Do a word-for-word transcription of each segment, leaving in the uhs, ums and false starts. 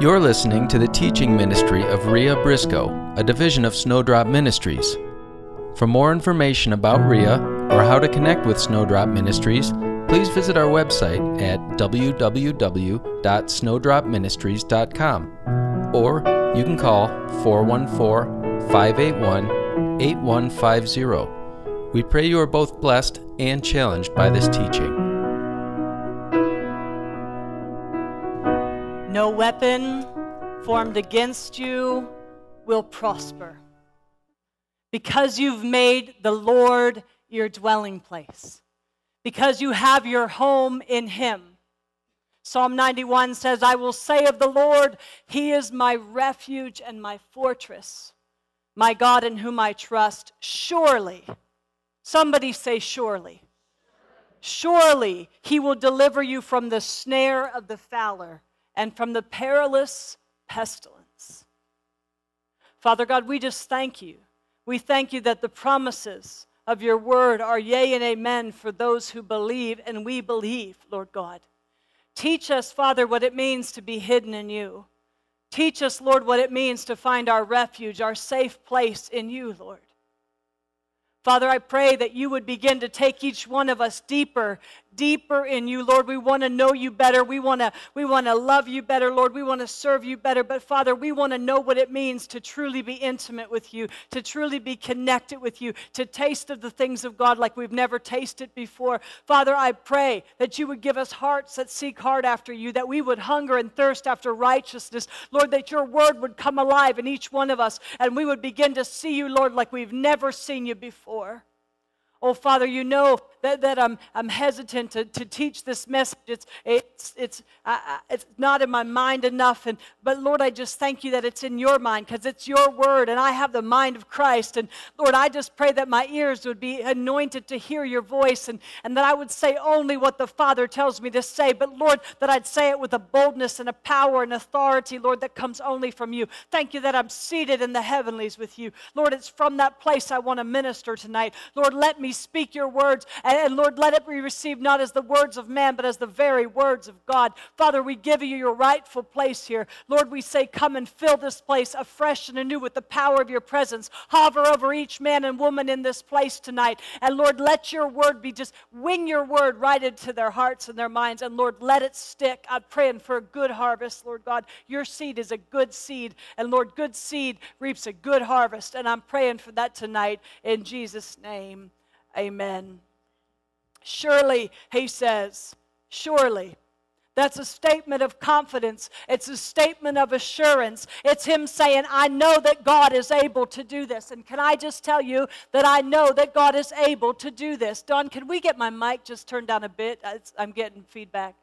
You're listening to the teaching ministry of Rhea Briscoe, a division of Snowdrop Ministries. For more information about Rhea or how to connect with Snowdrop Ministries, please visit our website at w w w dot snowdrop ministries dot com or you can call four one four, five eight one, eight one five zero. We pray you are both blessed and challenged by this teaching. No weapon formed against you will prosper, because you've made the Lord your dwelling place, because you have your home in Him. Psalm ninety-one says, I will say of the Lord, He is my refuge and my fortress, my God in whom I trust. Surely, somebody say surely, surely He will deliver you from the snare of the fowler and from the perilous pestilence. Father God, we just thank you. We thank you that the promises of your word are yea and amen for those who believe, and we believe, Lord God. Teach us, Father, what it means to be hidden in you. Teach us, Lord, what it means to find our refuge, our safe place in you, Lord. Father, I pray that you would begin to take each one of us deeper, deeper in you, Lord. We want to know you better. We want to we want to love you better, Lord. We want to serve you better. But Father, we want to know what it means to truly be intimate with you, to truly be connected with you, to taste of the things of God like we've never tasted before. Father, I pray that you would give us hearts that seek hard after you, that we would hunger and thirst after righteousness. Lord, that your word would come alive in each one of us, and we would begin to see you, Lord, like we've never seen you before. Oh, Father, you know that, that I'm, I'm hesitant to, to teach this message. It's, it's, it's, I, I, it's not in my mind enough. And But, Lord, I just thank you that it's in your mind, because it's your word, and I have the mind of Christ. And, Lord, I just pray that my ears would be anointed to hear your voice, and, and that I would say only what the Father tells me to say. But, Lord, that I'd say it with a boldness and a power and authority, Lord, that comes only from you. Thank you that I'm seated in the heavenlies with you. Lord, it's from that place I want to minister tonight. Lord, let me speak your words, and Lord, let it be received not as the words of man, but as the very words of God. Father, we give you your rightful place here. Lord, we say, come and fill this place afresh and anew with the power of your presence. Hover over each man and woman in this place tonight, and Lord, let your word be just, wing your word right into their hearts and their minds, and Lord, let it stick. I'm praying for a good harvest, Lord God. Your seed is a good seed, and Lord, good seed reaps a good harvest, and I'm praying for that tonight in Jesus' name. Amen. Surely, he says, surely. That's a statement of confidence. It's a statement of assurance. It's him saying, I know that God is able to do this. And can I just tell you that I know that God is able to do this? Don, can we get my mic just turned down a bit? I'm getting feedback.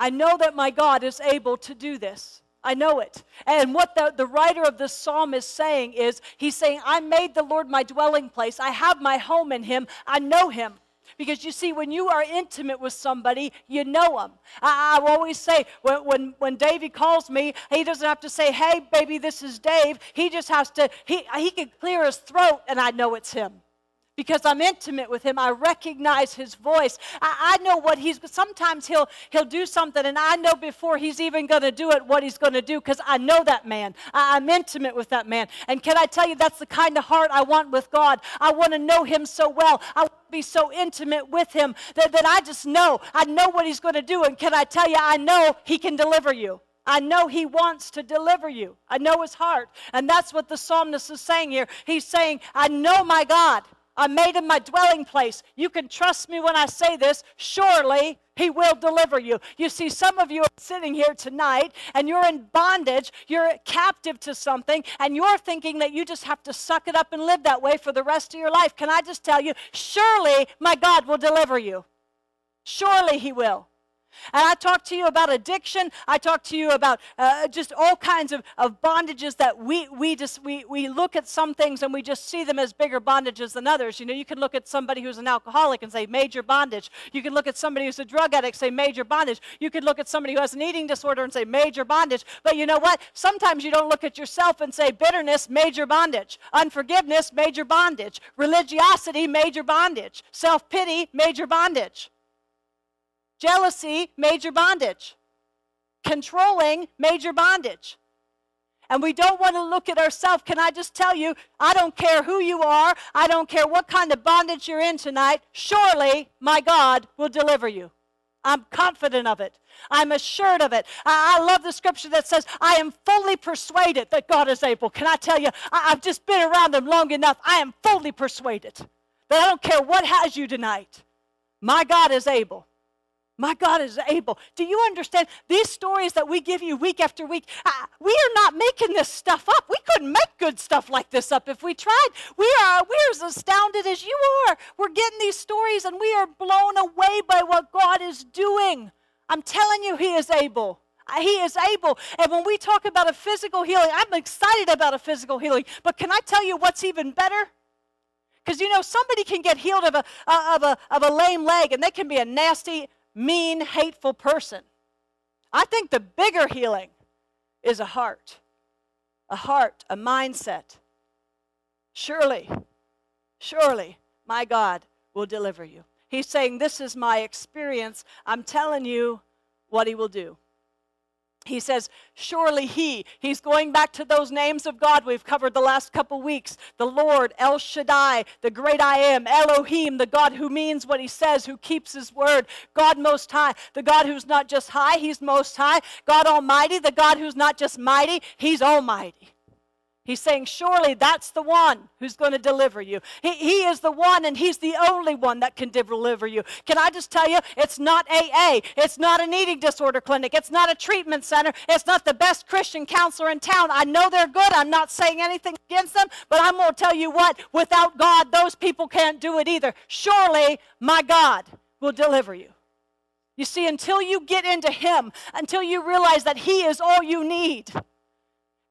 I know that my God is able to do this. I know it. And what the, the writer of this psalm is saying is, he's saying, I made the Lord my dwelling place. I have my home in him. I know him. Because you see, when you are intimate with somebody, you know them. I, I always say, when, when when Davey calls me, he doesn't have to say, hey, baby, this is Dave. He just has to, he, he can clear his throat, and I know it's him. Because I'm intimate with him, I recognize his voice. I, I know what he's. Sometimes he'll he'll do something, and I know before he's even going to do it what he's going to do, because I know that man. I, I'm intimate with that man. And can I tell you, that's the kind of heart I want with God. I want to know him so well. I want to be so intimate with him that, that I just know. I know what he's going to do. And can I tell you, I know he can deliver you. I know he wants to deliver you. I know his heart. And that's what the psalmist is saying here. He's saying, I know my God. I made him my dwelling place. You can trust me when I say this. Surely he will deliver you. You see, some of you are sitting here tonight, and you're in bondage. You're captive to something, and you're thinking that you just have to suck it up and live that way for the rest of your life. Can I just tell you, surely my God will deliver you. Surely he will. And I talk to you about addiction. I talk to you about uh, just all kinds of, of bondages that we we just we we look at some things and we just see them as bigger bondages than others. You know, you can look at somebody who's an alcoholic and say major bondage. You can look at somebody who's a drug addict, say major bondage. You could look at somebody who has an eating disorder and say major bondage. But you know what? Sometimes you don't look at yourself and say bitterness, major bondage. Unforgiveness, major bondage. Religiosity, major bondage. Self-pity, major bondage. Jealousy, major bondage. controlling major bondage. And we don't want to look at ourselves. Can I just tell you, I don't care who you are. I don't care what kind of bondage you're in tonight. Surely my God will deliver you. I'm confident of it. I'm assured of it. I, I love the scripture that says, I am fully persuaded that God is able. Can I tell you, I, I've just been around him long enough. I am fully persuaded that I don't care what has you tonight. My God is able. My God is able. Do you understand? These stories that we give you week after week, uh, we are not making this stuff up. We couldn't make good stuff like this up if we tried. We are, we're as astounded as you are. We're getting these stories and we are blown away by what God is doing. I'm telling you, he is able. He is able. And when we talk about a physical healing, I'm excited about a physical healing. But can I tell you what's even better? Because, you know, somebody can get healed of a, of a, of a lame leg and they can be a nasty, mean, hateful person. I think the bigger healing is a heart, a heart, a mindset. Surely, surely my God will deliver you. He's saying, this is my experience. I'm telling you what he will do. He says, surely he, he's going back to those names of God we've covered the last couple weeks. The Lord, El Shaddai, the great I am, Elohim, the God who means what he says, who keeps his word, God most high, the God who's not just high, he's most high, God almighty, the God who's not just mighty, he's almighty. He's saying, surely that's the one who's going to deliver you. He, he is the one, and he's the only one that can deliver you. Can I just tell you, it's not A A. It's not an eating disorder clinic. It's not a treatment center. It's not the best Christian counselor in town. I know they're good. I'm not saying anything against them, but I'm going to tell you what, without God, those people can't do it either. Surely my God will deliver you. You see, until you get into him, until you realize that he is all you need.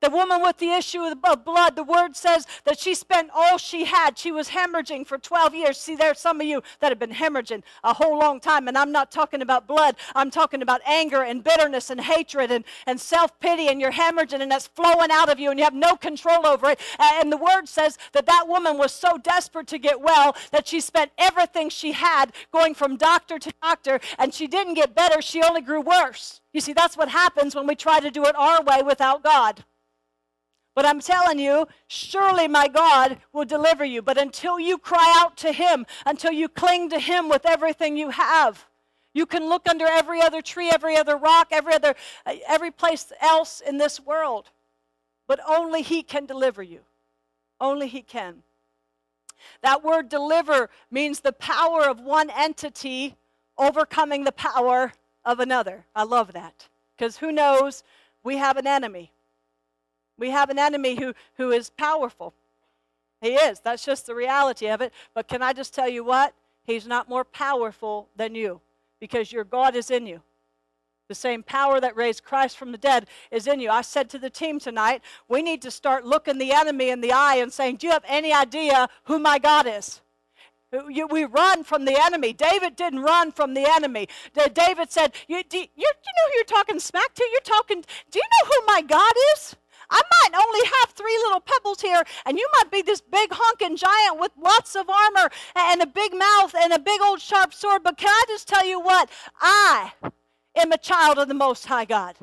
The woman with the issue of blood, the word says that she spent all she had. She was hemorrhaging for twelve years. See, there are some of you that have been hemorrhaging a whole long time, and I'm not talking about blood. I'm talking about anger and bitterness and hatred and, and self-pity, and you're hemorrhaging, and that's flowing out of you, and you have no control over it. And the word says that that woman was so desperate to get well that she spent everything she had going from doctor to doctor, and she didn't get better. She only grew worse. You see, that's what happens when we try to do it our way without God. But I'm telling you, surely my God will deliver you. But until you cry out to him, until you cling to him with everything you have, you can look under every other tree, every other rock, every other, every place else in this world. But only he can deliver you. Only he can. That word deliver means the power of one entity overcoming the power of another. I love that. Because who knows, we have an enemy. We have an enemy who, who is powerful. He is. That's just the reality of it. But can I just tell you what? He's not more powerful than you because your God is in you. The same power that raised Christ from the dead is in you. I said to the team tonight, we need to start looking the enemy in the eye and saying, do you have any idea who my God is? We run from the enemy. David didn't run from the enemy. David said, you, do you, you know who you're talking smack to? You're talking, do you know who my God is? I might only have three little pebbles here, and you might be this big honking giant with lots of armor and a big mouth and a big old sharp sword. But can I just tell you what? I am a child of the Most High God.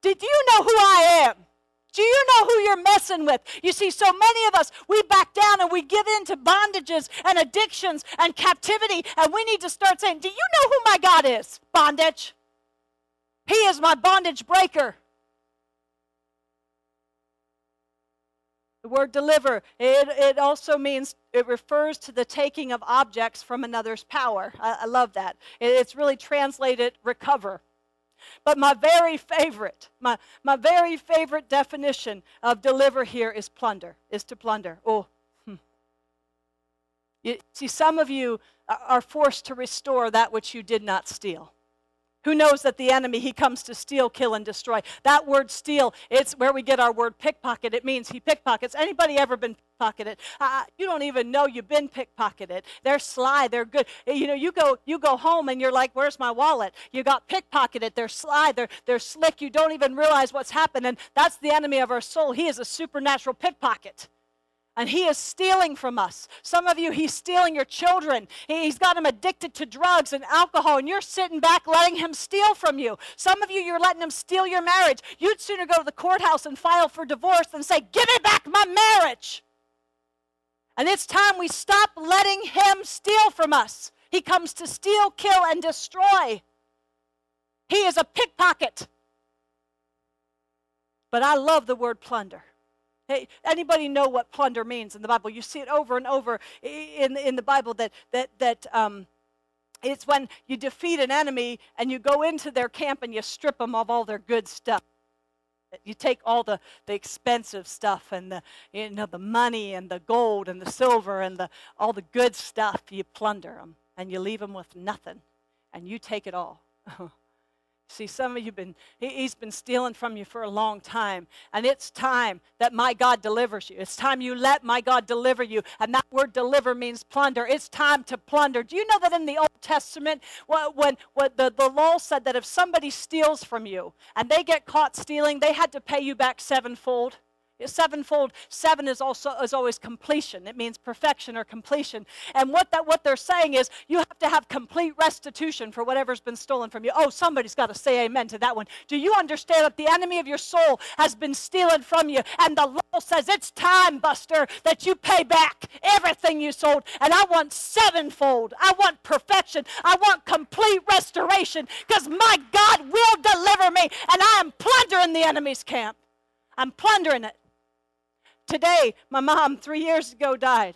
Did you know who I am? Do you know who you're messing with? You see, so many of us, we back down and we give in to bondages and addictions and captivity, and we need to start saying, do you know who my God is? Bondage. He is my bondage breaker. The word deliver, it, it also means, it refers to the taking of objects from another's power. I, I love that. It, it's really translated recover. But my very favorite, my, my very favorite definition of deliver here is plunder, is to plunder. Oh, hmm. You, see, some of you are forced to restore that which you did not steal. Who knows that the enemy, he comes to steal, kill, and destroy. That word steal, it's where we get our word pickpocket. It means he pickpockets. Anybody ever been pickpocketed? Uh, you don't even know you've been pickpocketed. They're sly. They're good. You know, you go you go home and you're like, where's my wallet? You got pickpocketed. They're sly. They're, they're slick. You don't even realize what's happened. And that's the enemy of our soul. He is a supernatural pickpocket. And he is stealing from us. Some of you, he's stealing your children. He's got them addicted to drugs and alcohol, and you're sitting back letting him steal from you. Some of you, you're letting him steal your marriage. You'd sooner go to the courthouse and file for divorce than say, give me back my marriage. And it's time we stop letting him steal from us. He comes to steal, kill, and destroy. He is a pickpocket. But I love the word plunder. Hey, anybody know what plunder means in the Bible? You see it over and over in, in the Bible that that that um, it's when you defeat an enemy and you go into their camp and you strip them of all their good stuff. You take all the, the expensive stuff and the you know the money and the gold and the silver and the all the good stuff. You plunder them and you leave them with nothing, and you take it all. See, some of you been, he's been stealing from you for a long time. And it's time that my God delivers you. It's time you let my God deliver you. And that word deliver means plunder. It's time to plunder. Do you know that in the Old Testament, when, when the, the law said that if somebody steals from you and they get caught stealing, they had to pay you back sevenfold? Sevenfold. Seven is also is always completion. It means perfection or completion. And what that what they're saying is you have to have complete restitution for whatever's been stolen from you. Oh, somebody's got to say amen to that one. Do you understand that the enemy of your soul has been stealing from you? And the law says it's time, Buster, that you pay back everything you sold. And I want sevenfold. I want perfection. I want complete restoration, because my God will deliver me. And I am plundering the enemy's camp. I'm plundering it. Today, my mom, three years ago, died.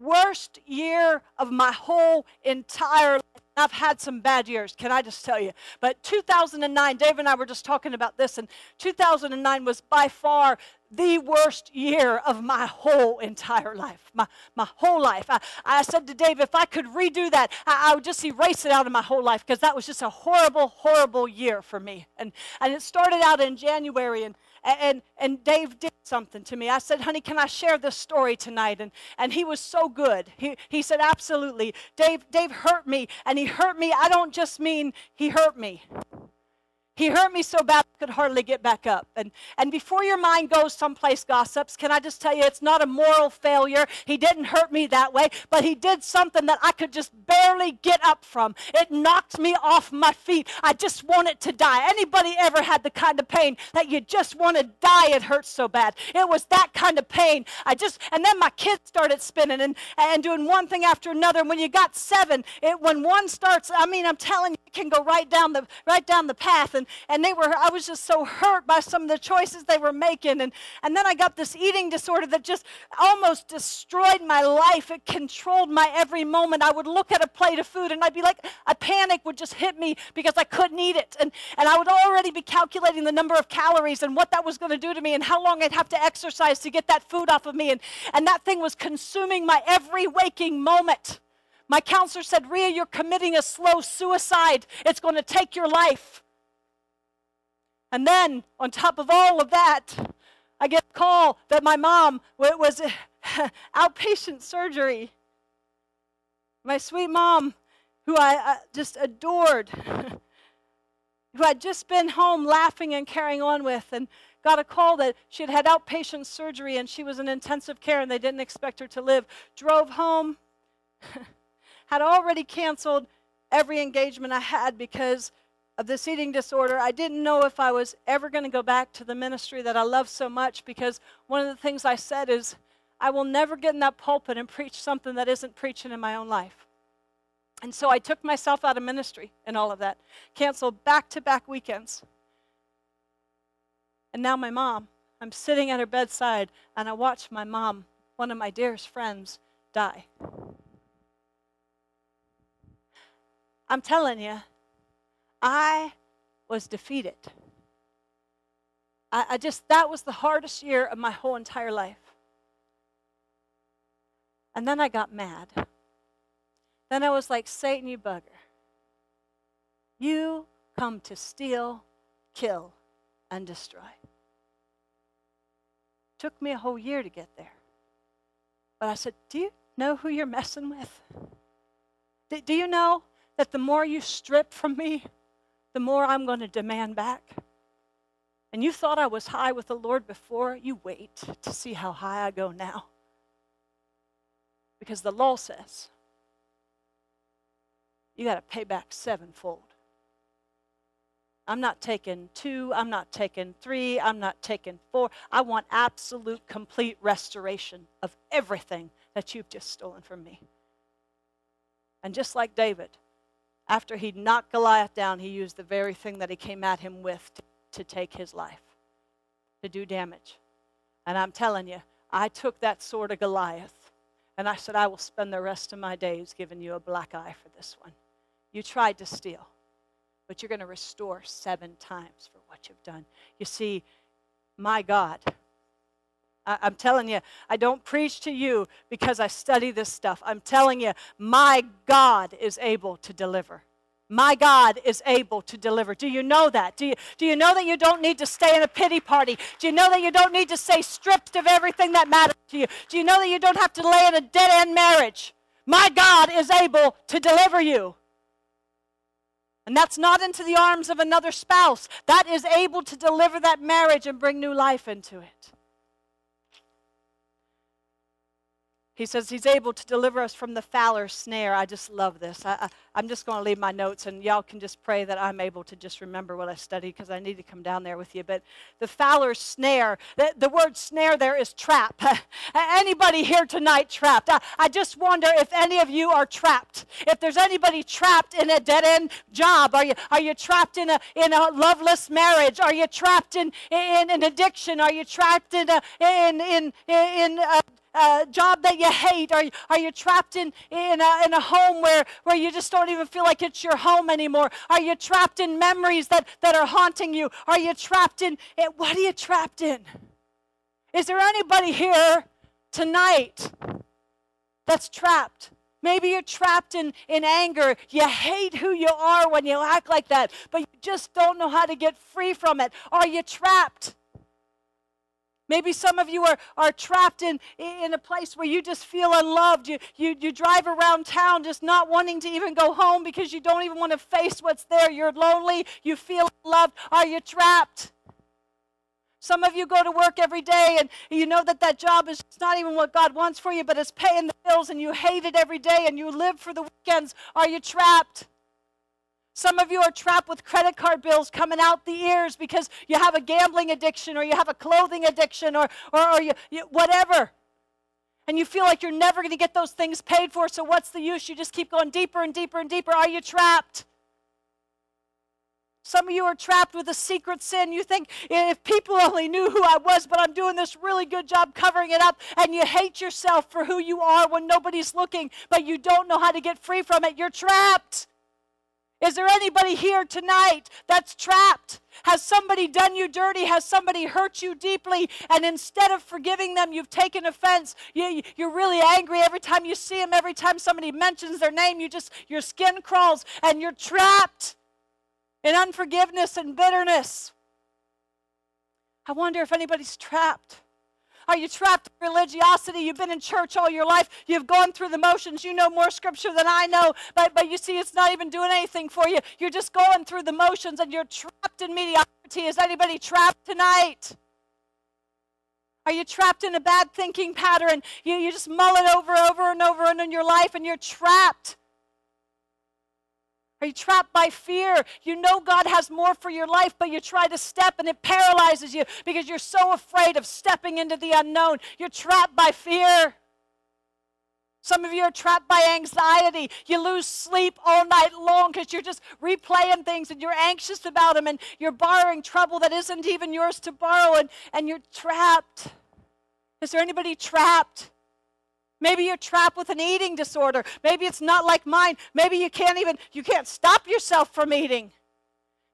Worst year of my whole entire life. I've had some bad years, can I just tell you? But two thousand nine, Dave and I were just talking about this, and two thousand nine was by far the worst year of my whole entire life, my, my whole life. I, I said to Dave, if I could redo that, I, I would just erase it out of my whole life, because that was just a horrible, horrible year for me. And and it started out in January, and And and Dave did something to me. I said, honey, can I share this story tonight? And and he was so good. He he said, absolutely. Dave, Dave hurt me, and he hurt me. I don't just mean he hurt me. He hurt me so bad I could hardly get back up. And and before your mind goes someplace, gossips, can I just tell you, it's not a moral failure. He didn't hurt me that way, but he did something that I could just barely get up from. It knocked me off my feet. I just wanted to die. Anybody ever had the kind of pain that you just want to die? It hurts so bad. It was that kind of pain. I just, and then my kids started spinning and, and doing one thing after another. And when you got seven, it, when one starts, I mean, I'm telling you, it can go right down the right down the path. And And they were, I was just so hurt by some of the choices they were making. And, and then I got this eating disorder that just almost destroyed my life. It controlled my every moment. I would look at a plate of food and I'd be like, a panic would just hit me because I couldn't eat it. And, and I would already be calculating the number of calories and what that was going to do to me and how long I'd have to exercise to get that food off of me. And, and that thing was consuming my every waking moment. My counselor said, Rhea, you're committing a slow suicide. It's going to take your life. And then, on top of all of that, I get a call that my mom was outpatient surgery. My sweet mom, who I, I just adored, who I'd just been home laughing and carrying on with, and got a call that she had had outpatient surgery and she was in intensive care and they didn't expect her to live. Drove home, had already canceled every engagement I had because of this eating disorder. I didn't know if I was ever going to go back to the ministry that I love so much, because one of the things I said is, I will never get in that pulpit and preach something that isn't preaching in my own life. And so I took myself out of ministry and all of that, canceled back-to-back weekends. And now my mom, I'm sitting at her bedside, and I watch my mom, one of my dearest friends, die. I'm telling you, I was defeated. I, I just, that was the hardest year of my whole entire life. And then I got mad. Then I was like, Satan, you bugger. You come to steal, kill, and destroy. Took me a whole year to get there. But I said, do you know who you're messing with? Do, do you know that the more you strip from me, the more I'm going to demand back? And you thought I was high with the Lord before. You wait to see how high I go now. because the law says you got to pay back sevenfold. I'm not taking two, I'm not taking three, I'm not taking four. I want absolute, complete restoration of everything that you've just stolen from me. And just like David, after he knocked Goliath down, he used the very thing that he came at him with to, to take his life, to do damage. And I'm telling you, I took that sword of Goliath, and I said, I will spend the rest of my days giving you a black eye for this one. You tried to steal, but you're going to restore seven times for what you've done. You see, my God, I- I'm telling you, I don't preach to you because I study this stuff. I'm telling you, my God is able to deliver. My God is able to deliver. Do you know that? Do you, do you know that you don't need to stay in a pity party? Do you know that you don't need to stay stripped of everything that matters to you? Do you know that you don't have to lay in a dead-end marriage? My God is able to deliver you. And that's not into the arms of another spouse. That is able to deliver that marriage and bring new life into it. He says he's able to deliver us from the fowler's snare. I just love this. I, I, I'm just going to leave my notes, and y'all can just pray that I'm able to just remember what I studied, because I need to come down there with you. But the fowler's snare, the, the word snare there is trap. Anybody here tonight trapped? I, I just wonder if any of you are trapped. If there's anybody trapped in a dead-end job, are you are you trapped in a in a loveless marriage? Are you trapped in in an addiction? Are you trapped in a in in in a Uh, job that you hate? Are you, are you trapped in, in, a, in a home where, where you just don't even feel like it's your home anymore? Are you trapped in memories that, that are haunting you? Are you trapped in, in, what are you trapped in? Is there anybody here tonight that's trapped? Maybe you're trapped in, in anger. You hate who you are when you act like that, but you just don't know how to get free from it. Are you trapped? Maybe some of you are, are trapped in, in a place where you just feel unloved. You, you, you drive around town just not wanting to even go home because you don't even want to face what's there. You're lonely. You feel unloved. Are you trapped? Some of you go to work every day and you know that that job is not even what God wants for you, but it's paying the bills, and you hate it every day, and you live for the weekends. Are you trapped? Some of you are trapped with credit card bills coming out the ears because you have a gambling addiction, or you have a clothing addiction, or or, or you, you whatever. And you feel like you're never going to get those things paid for, so what's the use? You just keep going deeper and deeper and deeper. Are you trapped? Some of you are trapped with a secret sin. You think, if people only knew who I was, but I'm doing this really good job covering it up, and you hate yourself for who you are when nobody's looking, but you don't know how to get free from it. You're trapped. Is there anybody here tonight that's trapped? Has somebody done you dirty? Has somebody hurt you deeply? And instead of forgiving them, you've taken offense. You, you're really angry every time you see them. Every time somebody mentions their name, you just your skin crawls, and you're trapped in unforgiveness and bitterness. I wonder if anybody's trapped. Are you trapped in religiosity? You've been in church all your life. You've gone through the motions. You know more scripture than I know, but, but you see, it's not even doing anything for you. You're just going through the motions, and you're trapped in mediocrity. Is anybody trapped tonight? Are you trapped in a bad thinking pattern? You, you just mull it over, over, and over in your life, and you're trapped. Are you trapped by fear? You know God has more for your life, but you try to step and it paralyzes you because you're so afraid of stepping into the unknown. You're trapped by fear. Some of you are trapped by anxiety. You lose sleep all night long because you're just replaying things and you're anxious about them, and you're borrowing trouble that isn't even yours to borrow, and, and you're trapped. Is there anybody trapped? Maybe you're trapped with an eating disorder. Maybe it's not like mine. Maybe you can't even, you can't stop yourself from eating.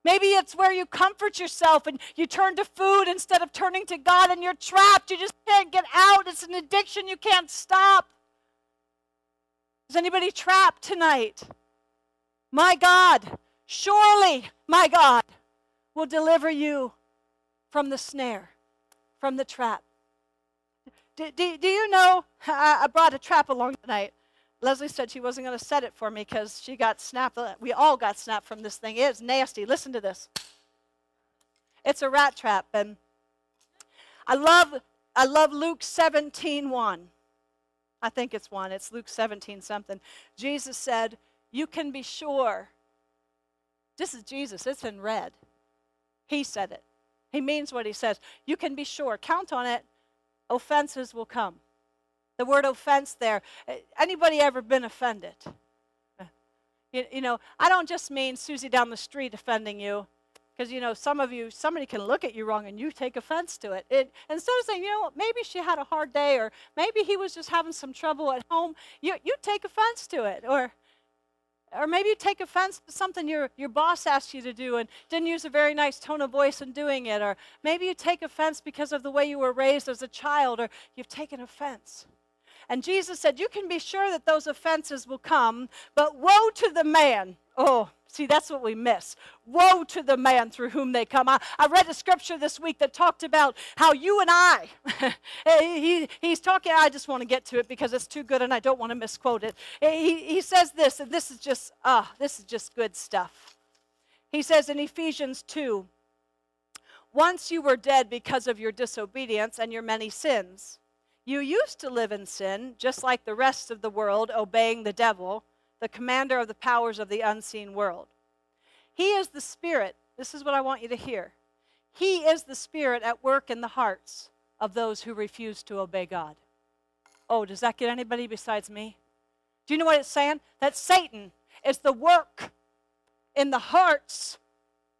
Maybe it's where you comfort yourself and you turn to food instead of turning to God, and you're trapped. You just can't get out. It's an addiction you can't stop. Is anybody trapped tonight? My God, surely my God will deliver you from the snare, from the trap. Do, do, do you know, I, I brought a trap along tonight. Leslie said she wasn't going to set it for me because she got snapped. We all got snapped from this thing. It's nasty. Listen to this. It's a rat trap. And I love I love Luke seventeen one. I think it's one. It's Luke seventeen something. Jesus said, you can be sure. This is Jesus. It's in red. He said it. He means what he says. You can be sure. Count on it. Offenses will come. The word offense there. Anybody ever been offended? You, you know, I don't just mean Susie down the street offending you. Because, you know, some of you, somebody can look at you wrong and you take offense to it. it. Instead of saying, you know what, maybe she had a hard day, or maybe he was just having some trouble at home, you you take offense to it. Or or maybe you take offense to something your, your boss asked you to do and didn't use a very nice tone of voice in doing it. Or maybe you take offense because of the way you were raised as a child, or you've taken offense. And Jesus said, you can be sure that those offenses will come, but woe to the man. Oh, see, that's what we miss. Woe to the man through whom they come. I, I read a scripture this week that talked about how you and I, he, he's talking, I just want to get to it because it's too good and I don't want to misquote it. He, he says this, and this is just, ah, oh, this is just good stuff. He says in Ephesians two, once you were dead because of your disobedience and your many sins. You used to live in sin, just like the rest of the world, obeying the devil, the commander of the powers of the unseen world. He is the Spirit. This is what I want you to hear. He is the Spirit at work in the hearts of those who refuse to obey God. Oh, does that get anybody besides me? Do you know what it's saying? That Satan is the work in the hearts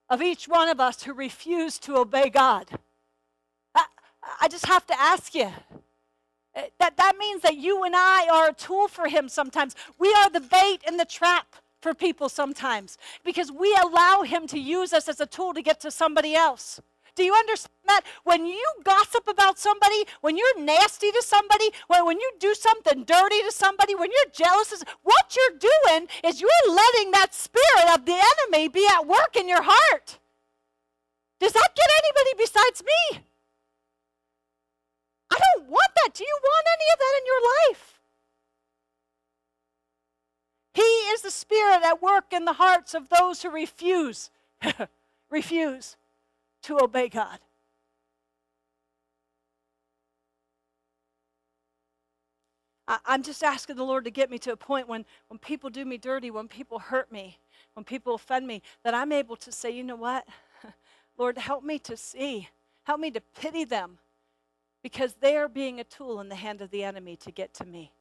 of each one of us who refuse to obey God. I, I just have to ask you. That, that means that you and I are a tool for him sometimes. We are the bait and the trap for people sometimes because we allow him to use us as a tool to get to somebody else. Do you understand that? When you gossip about somebody, when you're nasty to somebody, when, when you do something dirty to somebody, when you're jealous, what you're doing is you're letting that spirit of the enemy be at work in your heart. Does that get anybody besides me? I don't want that. Do you want any of that in your life? He is the Spirit at work in the hearts of those who refuse, refuse to obey God. I, I'm just asking the Lord to get me to a point when, when people do me dirty, when people hurt me, when people offend me, that I'm able to say, you know what? Lord, help me to see. Help me to pity them. Because they are being a tool in the hand of the enemy to get to me.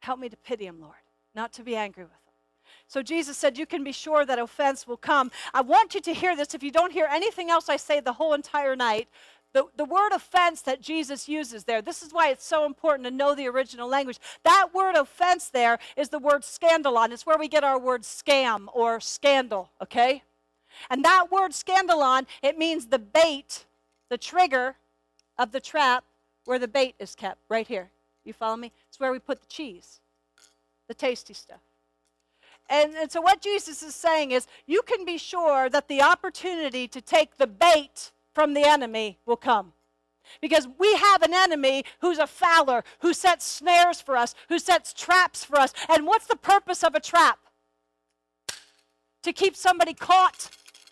Help me to pity him, Lord, not to be angry with him. So Jesus said, you can be sure that offense will come. I want you to hear this. If you don't hear anything else I say the whole entire night, the, the word offense that Jesus uses there, this is why it's so important to know the original language. That word offense there is the word scandalon. It's where we get our word scam or scandal, okay? And that word scandalon, it means the bait, the trigger, of the trap where the bait is kept, right here. You follow me? It's where we put the cheese, the tasty stuff. And, and so what Jesus is saying is, you can be sure that the opportunity to take the bait from the enemy will come. Because we have an enemy who's a fowler, who sets snares for us, who sets traps for us. And what's the purpose of a trap? To keep somebody caught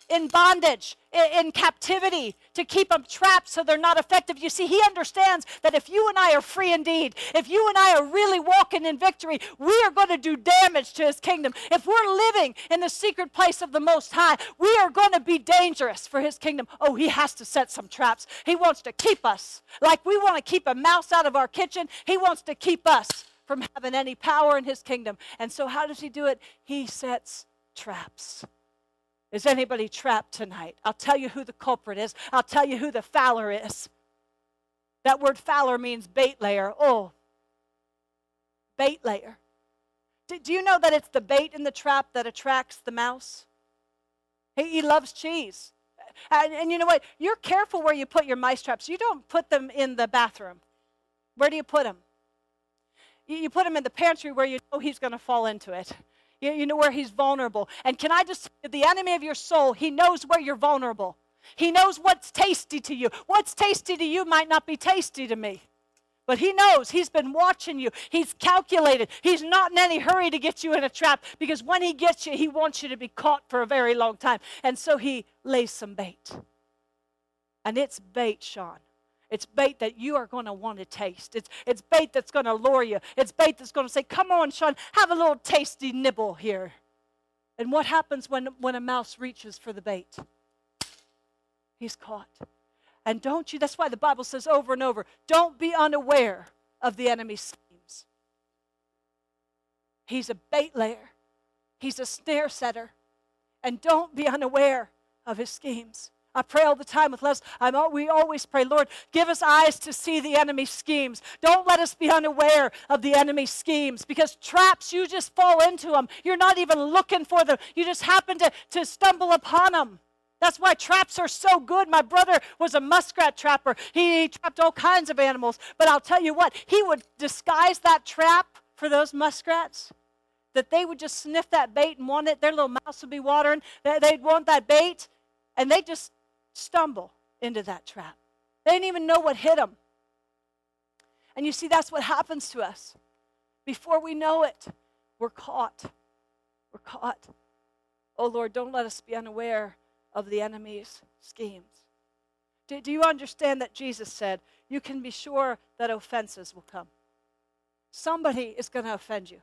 in bondage, in captivity, to keep them trapped so they're not effective. You see, he understands that if you and I are free indeed, if you and I are really walking in victory, we are going to do damage to his kingdom. If we're living in the secret place of the Most High, we are going to be dangerous for his kingdom. Oh, he has to set some traps. He wants to keep us. Like we want to keep a mouse out of our kitchen, he wants to keep us from having any power in his kingdom. And so how does he do it? He sets traps. Is anybody trapped tonight? I'll tell you who the culprit is. I'll tell you who the fowler is. That word fowler means bait layer. Oh, bait layer. Do, do you know that it's the bait in the trap that attracts the mouse? He, he loves cheese. And, and you know what? You're careful where you put your mice traps. You don't put them in the bathroom. Where do you put them? You, you put them in the pantry where you know he's going to fall into it. You, you know where he's vulnerable. And can I just say, the enemy of your soul, he knows where you're vulnerable. He knows what's tasty to you. What's tasty to you might not be tasty to me. But he knows. He's been watching you. He's calculated. He's not in any hurry to get you in a trap because when he gets you, he wants you to be caught for a very long time. And so he lays some bait. And it's bait, Sean. It's bait that you are going to want to taste. It's it's bait that's going to lure you. It's bait that's going to say, come on, Sean, have a little tasty nibble here. And what happens when, when a mouse reaches for the bait? He's caught. And don't you, that's why the Bible says over and over, don't be unaware of the enemy's schemes. He's a bait layer. He's a snare setter. And don't be unaware of his schemes. I pray all the time with Leslie. I'm all, we always pray, Lord, give us eyes to see the enemy's schemes. Don't let us be unaware of the enemy's schemes, because traps, you just fall into them. You're not even looking for them. You just happen to, to stumble upon them. That's why traps are so good. My brother was a muskrat trapper. He, he trapped all kinds of animals. But I'll tell you what, he would disguise that trap for those muskrats, that they would just sniff that bait and want it. Their little mouths would be watering. They, they'd want that bait, and they just stumble into that trap. They didn't even know what hit them. And you see, that's what happens to us. Before we know it, we're caught. We're caught. Oh, Lord, don't let us be unaware of the enemy's schemes. Do, do you understand that Jesus said, you can be sure that offenses will come? Somebody is going to offend you.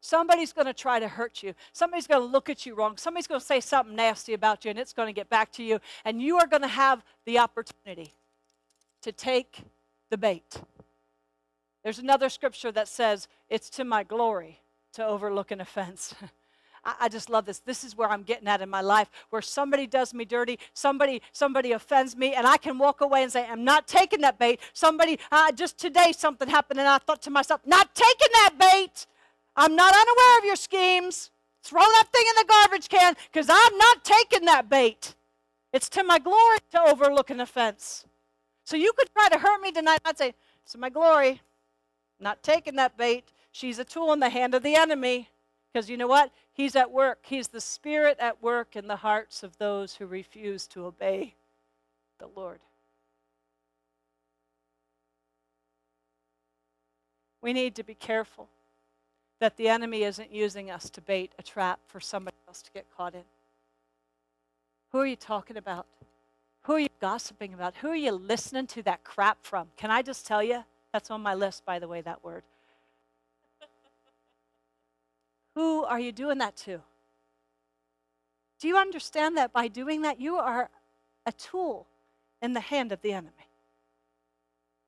Somebody's going to try to hurt you. Somebody's going to look at you wrong. Somebody's going to say something nasty about you, and it's going to get back to you. And you are going to have the opportunity to take the bait. There's another scripture that says, it's to my glory to overlook an offense. I, I just love this. This is where I'm getting at in my life, where somebody does me dirty, somebody somebody offends me, and I can walk away and say, I'm not taking that bait. Somebody, uh, just today something happened, and I thought to myself, not taking that bait. I'm not unaware of your schemes. Throw that thing in the garbage can, because I'm not taking that bait. It's to my glory to overlook an offense. So you could try to hurt me tonight. I'd say, it's to my glory. Not taking that bait. She's a tool in the hand of the enemy. Because you know what? He's at work. He's the spirit at work in the hearts of those who refuse to obey the Lord. We need to be careful that the enemy isn't using us to bait a trap for somebody else to get caught in. Who are you talking about? Who are you gossiping about? Who are you listening to that crap from? Can I just tell you? That's on my list, by the way, that word. Who are you doing that to? Do you understand that by doing that, you are a tool in the hand of the enemy?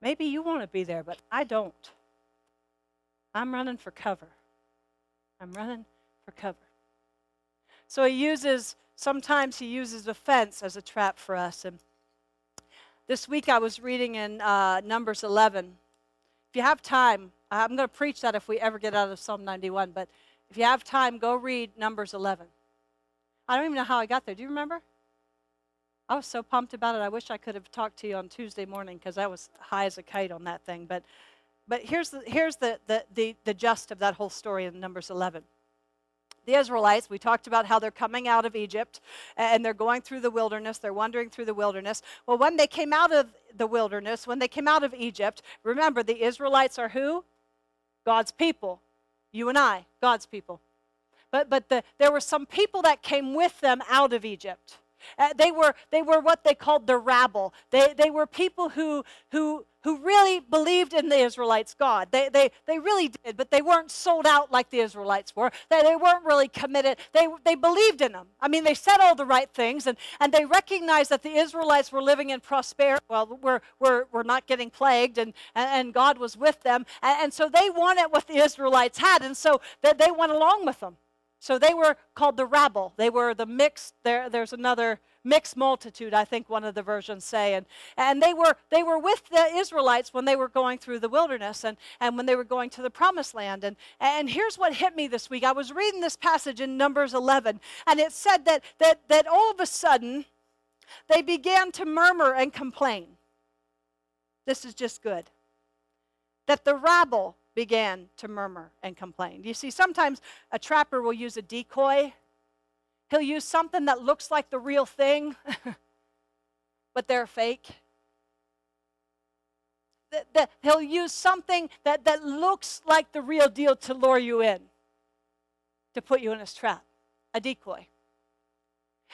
Maybe you want to be there, but I don't. I'm running for cover. I'm running for cover. So he uses, sometimes he uses offense as a trap for us. And this week I was reading in uh, Numbers eleven. If you have time, I'm going to preach that if we ever get out of Psalm ninety-one. But if you have time, go read Numbers eleven. I don't even know how I got there. Do you remember? I was so pumped about it. I wish I could have talked to you on Tuesday morning, because I was high as a kite on that thing. But But here's the here's the, the, the, the gist of that whole story in Numbers eleven. The Israelites, we talked about how they're coming out of Egypt, and they're going through the wilderness. They're wandering through the wilderness. Well, when they came out of the wilderness, when they came out of Egypt, remember, the Israelites are who? God's people. You and I, God's people. But but the, there were some people that came with them out of Egypt. Uh, they were they were what they called the rabble. They they were people who who who really believed in the Israelites' God. They they they really did, but they weren't sold out like the Israelites were. They they weren't really committed. They they believed in them. I mean, they said all the right things, and, and they recognized that the Israelites were living in prosperity. Well, we're we're we're not getting plagued, and, and God was with them, and, and so they wanted what the Israelites had, and so they, they went along with them. So they were called the rabble. They were the mixed, there, there's another mixed multitude, I think one of the versions say. And, and they were they were with the Israelites when they were going through the wilderness, and, and when they were going to the promised land. And, and here's what hit me this week. I was reading this passage in Numbers eleven, and it said that that that all of a sudden they began to murmur and complain. This is just good. That the rabble began to murmur and complain. You see, sometimes a trapper will use a decoy. He'll use something that looks like the real thing, but they're fake. The, the, he'll use something that, that looks like the real deal to lure you in, to put you in his trap, a decoy.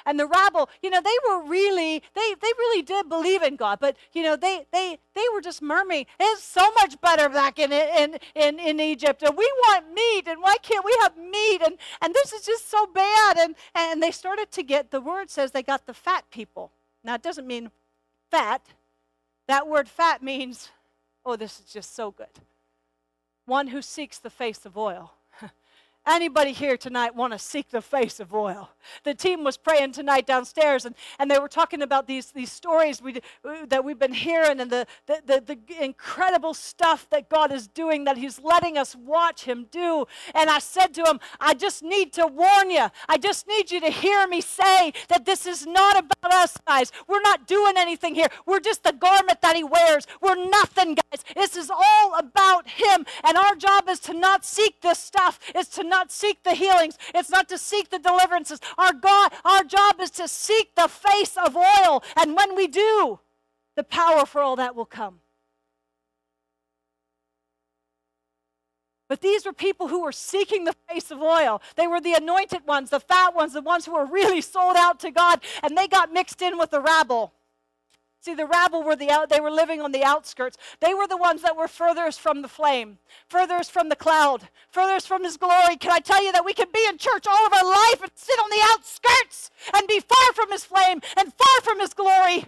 And the rabble, you know, they were really, they they really did believe in God, but you know, they they they were just murmuring. It's so much better back in in in, in Egypt, and we want meat, and why can't we have meat? And and this is just so bad. And and they started to get, the word says they got the fat people. Now it doesn't mean fat. That word fat means, oh, this is just so good. One who seeks the face of oil. Anybody here tonight want to seek the face of oil? The team was praying tonight downstairs, and, and they were talking about these, these stories we, that we've been hearing, and the, the, the, the incredible stuff that God is doing, that he's letting us watch him do. And I said to him, I just need to warn you. I just need you to hear me say that this is not about us, guys. We're not doing anything here. We're just the garment that he wears. We're nothing, guys. This is all about him, and our job is to not seek this stuff. It's to not Not seek the healings. It's not to seek the deliverances. Our God, our job is to seek the face of oil. And when we do, the power for all that will come. But these were people who were seeking the face of oil. They were the anointed ones, the fat ones, the ones who were really sold out to God. And they got mixed in with the rabble. See, the rabble were the out, they were living on the outskirts. They were the ones that were furthest from the flame, furthest from the cloud, furthest from his glory. Can I tell you that we can be in church all of our life and sit on the outskirts and be far from his flame and far from his glory?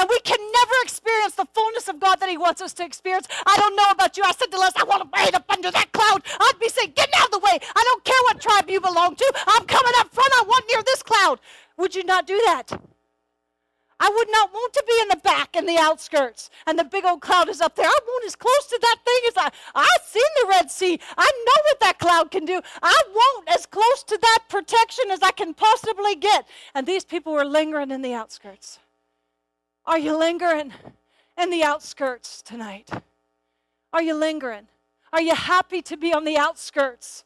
And we can never experience the fullness of God that he wants us to experience. I don't know about you. I said to Les, I want to wait up under that cloud. I'd be saying, get out of the way. I don't care what tribe you belong to. I'm coming up front. I want near this cloud. Would you not do that? I would not want to be in the back, in the outskirts, and the big old cloud is up there. I want as close to that thing as I, I've seen the Red Sea. I know what that cloud can do. I want as close to that protection as I can possibly get. And these people were lingering in the outskirts. Are you lingering in the outskirts tonight? Are you lingering? Are you happy to be on the outskirts,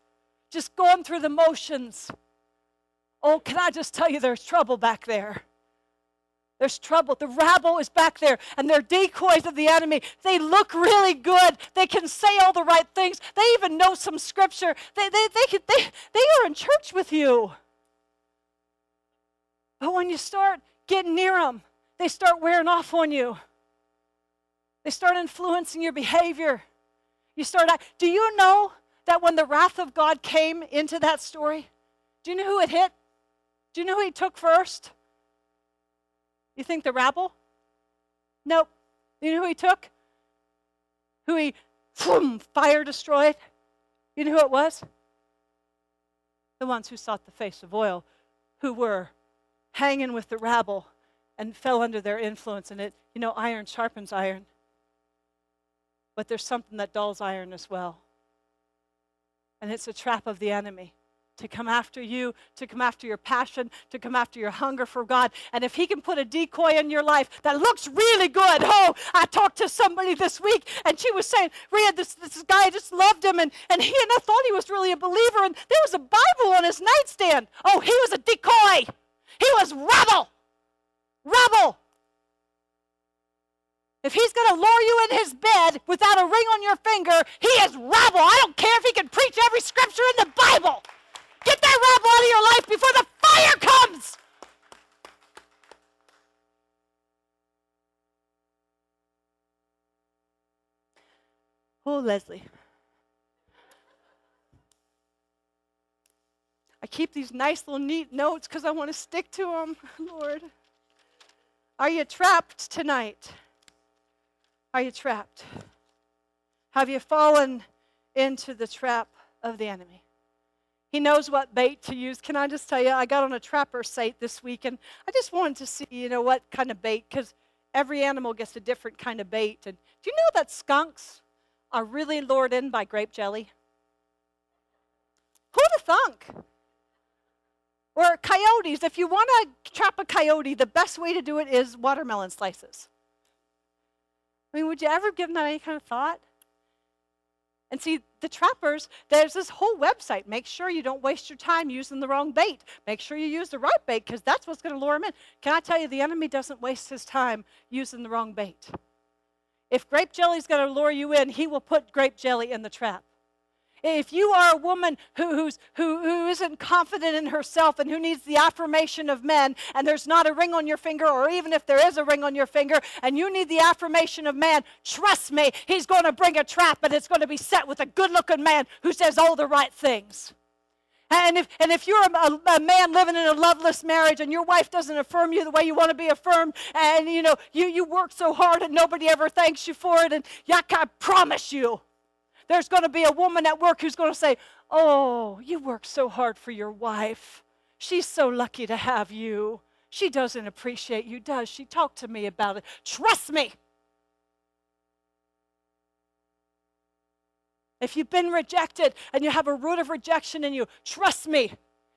just going through the motions? Oh, can I just tell you, there's trouble back there. There's trouble. The rabble is back there, and they're decoys of the enemy. They look really good. They can say all the right things. They even know some scripture. They, they, they, could, they, they are in church with you. But when you start getting near them, they start wearing off on you. They start influencing your behavior. You start. Do you know that when the wrath of God came into that story, do you know who it hit? Do you know who he took first? You think the rabble? Nope. You know who he took? Who he boom, fire destroyed? You know who it was? The ones who sought the face of oil, who were hanging with the rabble and fell under their influence. And it, you know, iron sharpens iron. But there's something that dulls iron as well. And it's a trap of the enemy. To come after you, to come after your passion, to come after your hunger for God. And if he can put a decoy in your life that looks really good. Oh, I talked to somebody this week, and she was saying, Rhea, this, this guy, I just loved him, and, and he and I thought he was really a believer, and there was a Bible on his nightstand. Oh, he was a decoy. He was rabble. Rabble. If he's going to lure you in his bed without a ring on your finger, he is rabble. I don't care if he can preach every scripture in the Bible. Get that rabble out of your life before the fire comes. Oh, Leslie. I keep these nice little neat notes because I want to stick to them, Lord. Are you trapped tonight? Are you trapped? Have you fallen into the trap of the enemy? He knows what bait to use. Can I just tell you, I got on a trapper site this week, and I just wanted to see, you know, what kind of bait, because every animal gets a different kind of bait. And do you know that skunks are really lured in by grape jelly? Who'd have thunk? Or coyotes. If you want to trap a coyote, the best way to do it is watermelon slices. I mean, would you ever give them that any kind of thought? And see, the trappers, there's this whole website. Make sure you don't waste your time using the wrong bait. Make sure you use the right bait, because that's what's going to lure them in. Can I tell you, the enemy doesn't waste his time using the wrong bait. If grape jelly is going to lure you in, he will put grape jelly in the trap. If you are a woman who, who's, who, who isn't confident in herself and who needs the affirmation of men, and there's not a ring on your finger, or even if there is a ring on your finger, and you need the affirmation of man, trust me, he's going to bring a trap, and it's going to be set with a good-looking man who says all the right things. And if, and if you're a, a man living in a loveless marriage and your wife doesn't affirm you the way you want to be affirmed, and, you know, you, you work so hard and nobody ever thanks you for it, and yeah, I promise you, there's going to be a woman at work who's going to say, oh, you worked so hard for your wife. She's so lucky to have you. She doesn't appreciate you, does she? Talk to me about it. Trust me. If you've been rejected and you have a root of rejection in you, trust me.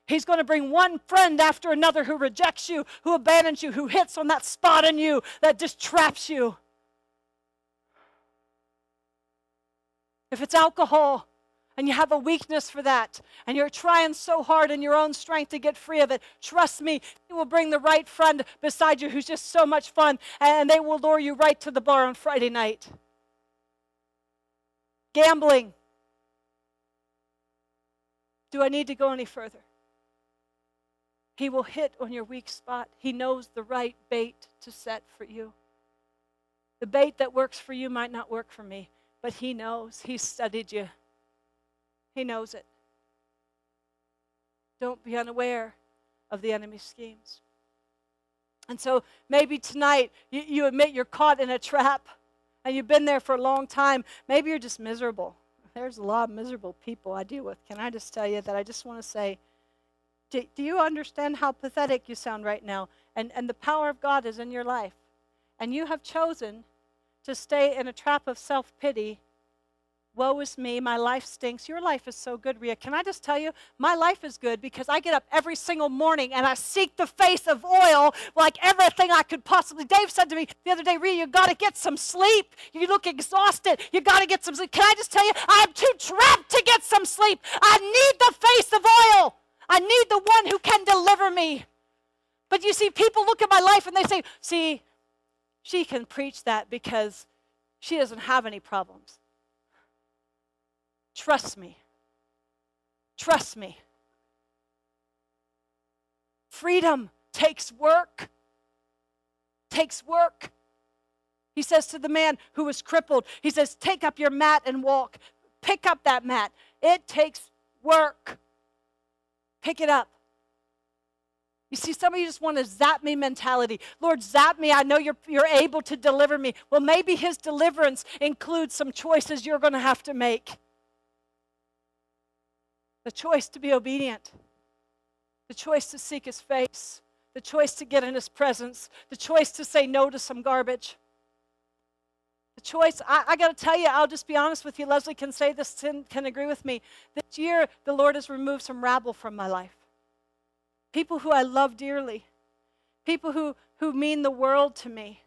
He's going to bring one friend after another who rejects you, who abandons you, who hits on that spot in you that just traps you. If it's alcohol and you have a weakness for that and you're trying so hard in your own strength to get free of it, trust me, he will bring the right friend beside you who's just so much fun, and they will lure you right to the bar on Friday night. Gambling. Do I need to go any further? He will hit on your weak spot. He knows the right bait to set for you. The bait that works for you might not work for me. But he knows. He studied you. He knows it. Don't be unaware of the enemy's schemes. And so maybe tonight you, you admit you're caught in a trap and you've been there for a long time. Maybe you're just miserable. There's a lot of miserable people I deal with. Can I just tell you that I just want to say, do, do you understand how pathetic you sound right now? And, and the power of God is in your life. And you have chosen to stay in a trap of self-pity. Woe is me, my life stinks. Your life is so good, Rhea. Can I just tell you, my life is good because I get up every single morning and I seek the face of oil like everything I could possibly. Dave said to me the other day, Rhea, you got to get some sleep. You look exhausted. You got to get some sleep. Can I just tell you, I'm too trapped to get some sleep. I need the face of oil. I need the one who can deliver me. But you see, people look at my life and they say, see, she can preach that because she doesn't have any problems. Trust me. Trust me. Freedom takes work. Takes work. He says to the man who was crippled, he says, take up your mat and walk. Pick up that mat. It takes work. Pick it up. You see, some of you just want a zap me mentality. Lord, zap me. I know you're, you're able to deliver me. Well, maybe his deliverance includes some choices you're going to have to make. The choice to be obedient. The choice to seek his face. The choice to get in his presence. The choice to say no to some garbage. The choice, I, I got to tell you, I'll just be honest with you. Leslie can say this, can, can agree with me. This year, the Lord has removed some rabble from my life. People who I love dearly, people who, who mean the world to me,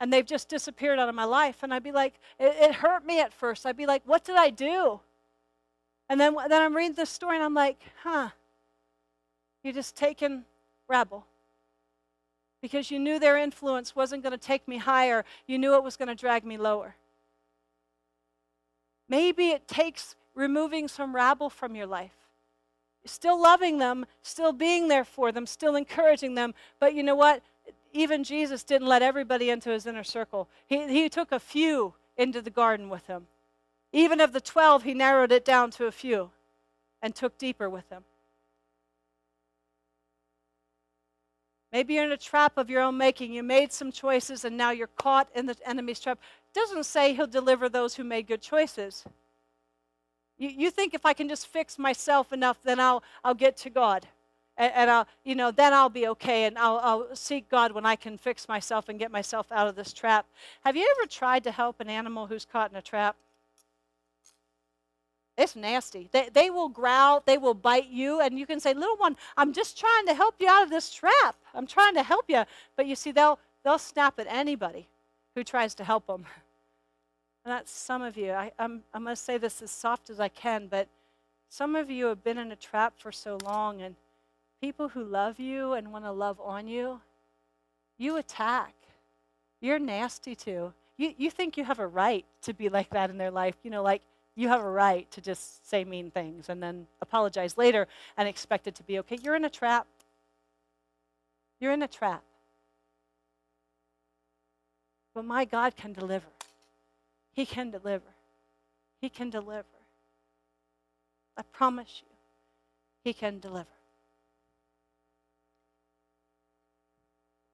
and they've just disappeared out of my life. And I'd be like, it, it hurt me at first. I'd be like, what did I do? And then, then I'm reading this story, and I'm like, huh, you're just taking rabble. Because you knew their influence wasn't going to take me higher. You knew it was going to drag me lower. Maybe it takes removing some rabble from your life. Still loving them, still being there for them, still encouraging them. But you know what? Even Jesus didn't let everybody into his inner circle. He, he took a few into the garden with him. Even of the twelve, he narrowed it down to a few and took deeper with him. Maybe you're in a trap of your own making. You made some choices and now you're caught in the enemy's trap. It doesn't say he'll deliver those who made good choices. You, you think if I can just fix myself enough, then I'll I'll get to God, and, and I'll you know then I'll be okay, and I'll I'll seek God when I can fix myself and get myself out of this trap. Have you ever tried to help an animal who's caught in a trap? It's nasty. They they will growl, they will bite you, and you can say, "Little one, I'm just trying to help you out of this trap. I'm trying to help you." But you see, they'll they'll snap at anybody who tries to help them. And that's some of you. I, I'm, I'm going to say this as soft as I can, but some of you have been in a trap for so long, and people who love you and want to love on you, you attack. You're nasty too. You, you think you have a right to be like that in their life. You know, like, You have a right to just say mean things and then apologize later and expect it to be okay. You're in a trap. You're in a trap. But my God can deliver. He can deliver. He can deliver. I promise you, He can deliver.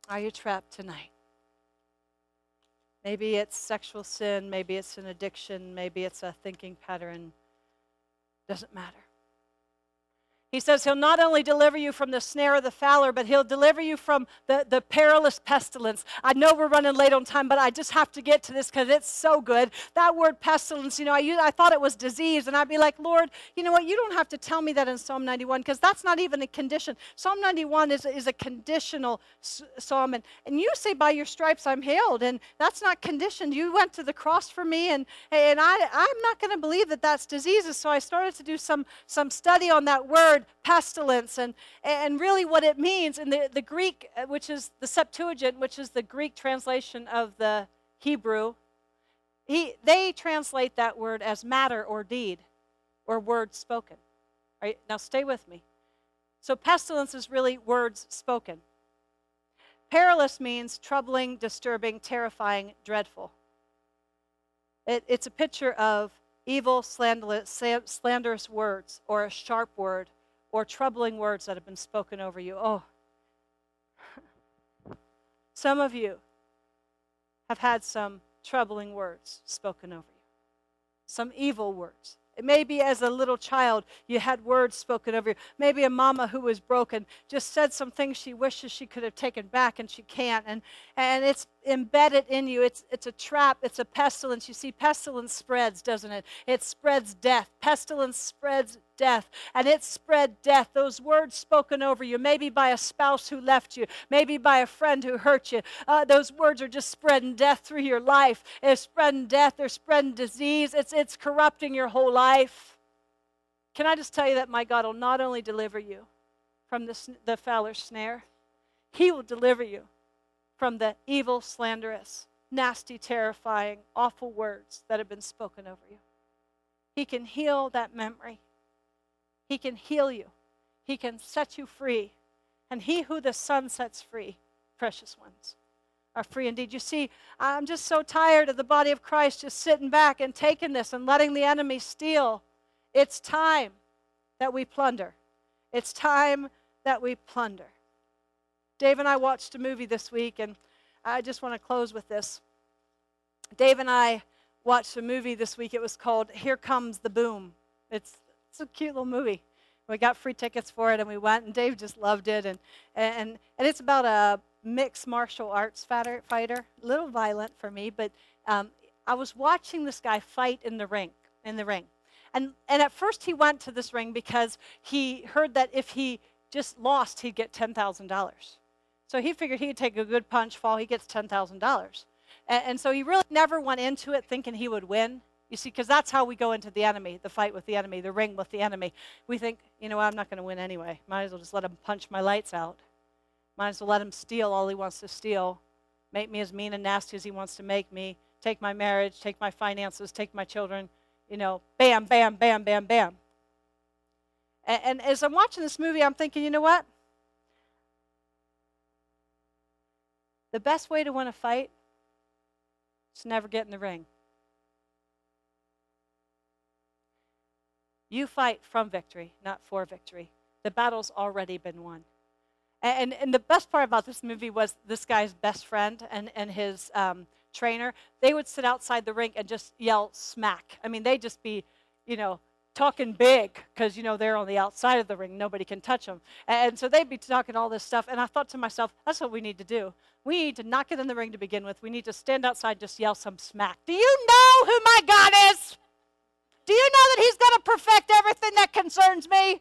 Are you trapped tonight? Maybe it's sexual sin, maybe it's an addiction, maybe it's a thinking pattern. Doesn't matter. He says He'll not only deliver you from the snare of the fowler, but He'll deliver you from the, the perilous pestilence. I know we're running late on time, but I just have to get to this because it's so good. That word pestilence, you know, I, I thought it was disease, and I'd be like, Lord, you know what? You don't have to tell me that in Psalm ninety-one because that's not even a condition. Psalm ninety-one is, is a conditional psalm, and, and you say, by your stripes I'm healed, and that's not conditioned. You went to the cross for me, and, and I, I'm not going to believe that that's diseases, so I started to do some, some study on that word. Pestilence, and and really what it means in the, the Greek, which is the Septuagint, which is the Greek translation of the Hebrew, he, they translate that word as matter or deed or word spoken. All right, now stay with me. So pestilence is really words spoken. Perilous means troubling, disturbing, terrifying, dreadful. It, it's a picture of evil, slanderous, slanderous words or a sharp word, or troubling words that have been spoken over you. Oh, some of you have had some troubling words spoken over you, some evil words. It may be as a little child you had words spoken over you. Maybe a mama who was broken just said some things she wishes she could have taken back and she can't. And, and it's embedded in you. It's, it's a trap. It's a pestilence. You see, pestilence spreads, doesn't it? It spreads death. Pestilence spreads death. And it spread death. Those words spoken over you, maybe by a spouse who left you, maybe by a friend who hurt you. Uh, those words are just spreading death through your life. They're spreading death. They're spreading disease. It's, it's corrupting your whole life. Life. Can I just tell you that my God will not only deliver you from the, the fowler's snare, He will deliver you from the evil, slanderous, nasty, terrifying, awful words that have been spoken over you. He can heal that memory. He can heal you. He can set you free. And he who the Son sets free, precious ones, are free indeed. You see, I'm just so tired of the body of Christ just sitting back and taking this and letting the enemy steal. It's time that we plunder. It's time that we plunder. Dave and I watched a movie this week, and I just want to close with this. Dave and I watched a movie this week. It was called Here Comes the Boom. It's, it's a cute little movie. We got free tickets for it, and we went, and Dave just loved it. And and and it's about a mixed martial arts fighter, fighter, a little violent for me, but um, I was watching this guy fight in the ring, in the ring. And and at first he went to this ring because he heard that if he just lost, he'd get ten thousand dollars. So he figured he'd take a good punch, fall, he gets ten thousand dollars. And, and so he really never went into it thinking he would win. You see, because that's how we go into the enemy, the fight with the enemy, the ring with the enemy. We think, you know, I'm not going to win anyway. Might as well just let him punch my lights out. Might as well let him steal all he wants to steal, make me as mean and nasty as he wants to make me, take my marriage, take my finances, take my children, you know, bam, bam, bam, bam, bam. And, and as I'm watching this movie, I'm thinking, you know what? The best way to win a fight is never get in the ring. You fight from victory, not for victory. The battle's already been won. And, and the best part about this movie was this guy's best friend and, and his um, trainer. They would sit outside the rink and just yell smack. I mean, they'd just be, you know, talking big because, you know, they're on the outside of the ring. Nobody can touch them. And so they'd be talking all this stuff. And I thought to myself, that's what we need to do. We need to not get in the ring to begin with. We need to stand outside, just yell some smack. Do you know who my God is? Do you know that He's going to perfect everything that concerns me?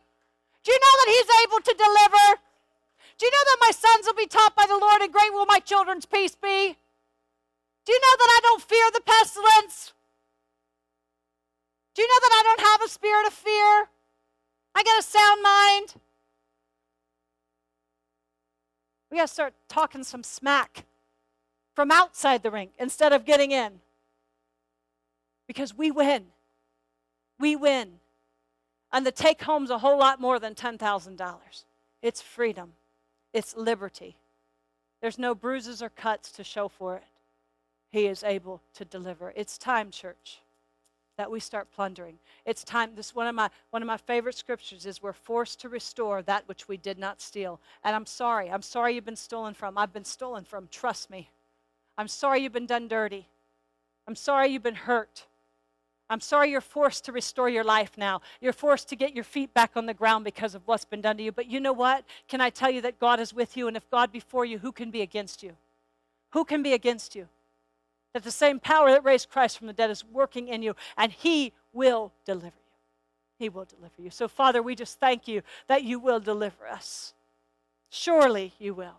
Do you know that He's able to deliver? Do you know that my sons will be taught by the Lord, and great will my children's peace be? Do you know that I don't fear the pestilence? Do you know that I don't have a spirit of fear? I got a sound mind. We got to start talking some smack from outside the ring instead of getting in. Because we win. we win. And the take-home's a whole lot more than ten thousand dollars. It's freedom. It's liberty. There's no bruises or cuts to show for it. He is able to deliver. It's time, church, that we start plundering. It's time. This one of my one of my favorite scriptures is we're forced to restore that which we did not steal. And I'm sorry. I'm sorry you've been stolen from. I've been stolen from. Trust me. I'm sorry you've been done dirty. I'm sorry you've been hurt. I'm sorry you're forced to restore your life now. You're forced to get your feet back on the ground because of what's been done to you. But you know what? Can I tell you that God is with you? And if God be for you, who can be against you? Who can be against you? That the same power that raised Christ from the dead is working in you, and he will deliver you. He will deliver you. So, Father, we just thank you that you will deliver us. Surely you will.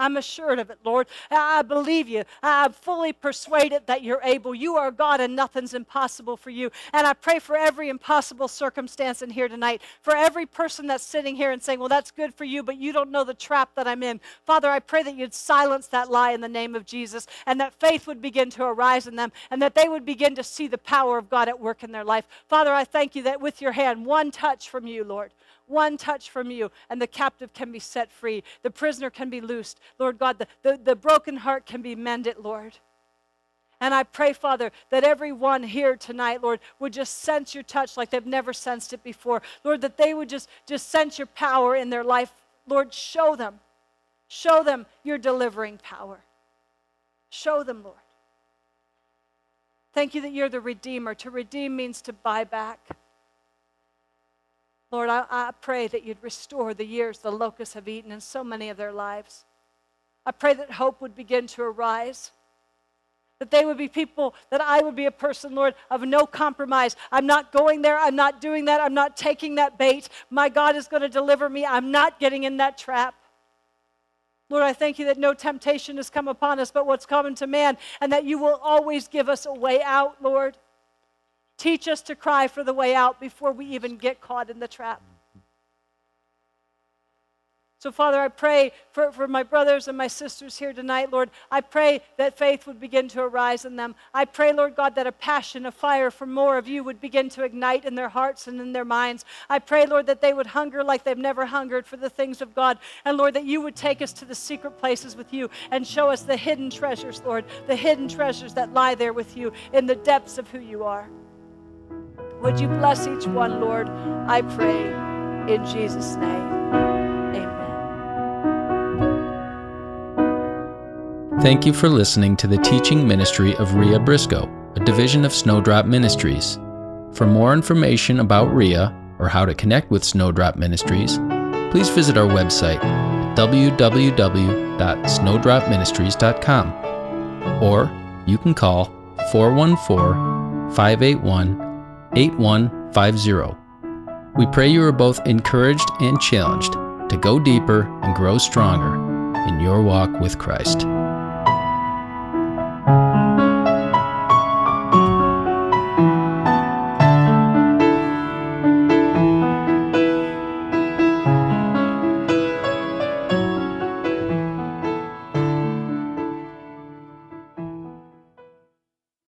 I'm assured of it, Lord. I believe you. I'm fully persuaded that you're able. You are God, and nothing's impossible for you. And I pray for every impossible circumstance in here tonight, for every person that's sitting here and saying, well, that's good for you, but you don't know the trap that I'm in. Father, I pray that you'd silence that lie in the name of Jesus, and that faith would begin to arise in them, and that they would begin to see the power of God at work in their life. Father, I thank you that with your hand, one touch from you, Lord, one touch from you, and the captive can be set free. The prisoner can be loosed. Lord God, the, the, the broken heart can be mended, Lord. And I pray, Father, that everyone here tonight, Lord, would just sense your touch like they've never sensed it before. Lord, that they would just, just sense your power in their life. Lord, show them. Show them your delivering power. Show them, Lord. Thank you that you're the Redeemer. To redeem means to buy back. Lord, I, I pray that you'd restore the years the locusts have eaten in so many of their lives. I pray that hope would begin to arise, that they would be people, that I would be a person, Lord, of no compromise. I'm not going there. I'm not doing that. I'm not taking that bait. My God is going to deliver me. I'm not getting in that trap. Lord, I thank you that no temptation has come upon us but what's common to man, and that you will always give us a way out, Lord. Teach us to cry for the way out before we even get caught in the trap. So, Father, I pray for, for my brothers and my sisters here tonight, Lord. I pray that faith would begin to arise in them. I pray, Lord God, that a passion, a fire for more of you would begin to ignite in their hearts and in their minds. I pray, Lord, that they would hunger like they've never hungered for the things of God. And, Lord, that you would take us to the secret places with you and show us the hidden treasures, Lord, the hidden treasures that lie there with you in the depths of who you are. Would you bless each one, Lord? I pray in Jesus' name. Amen. Thank you for listening to the teaching ministry of Rhea Briscoe, a division of Snowdrop Ministries. For more information about Rhea or how to connect with Snowdrop Ministries, please visit our website at w w w dot snowdrop ministries dot com, or you can call four one four, five eight one, eight one five zero. We pray you are both encouraged and challenged to go deeper and grow stronger in your walk with Christ.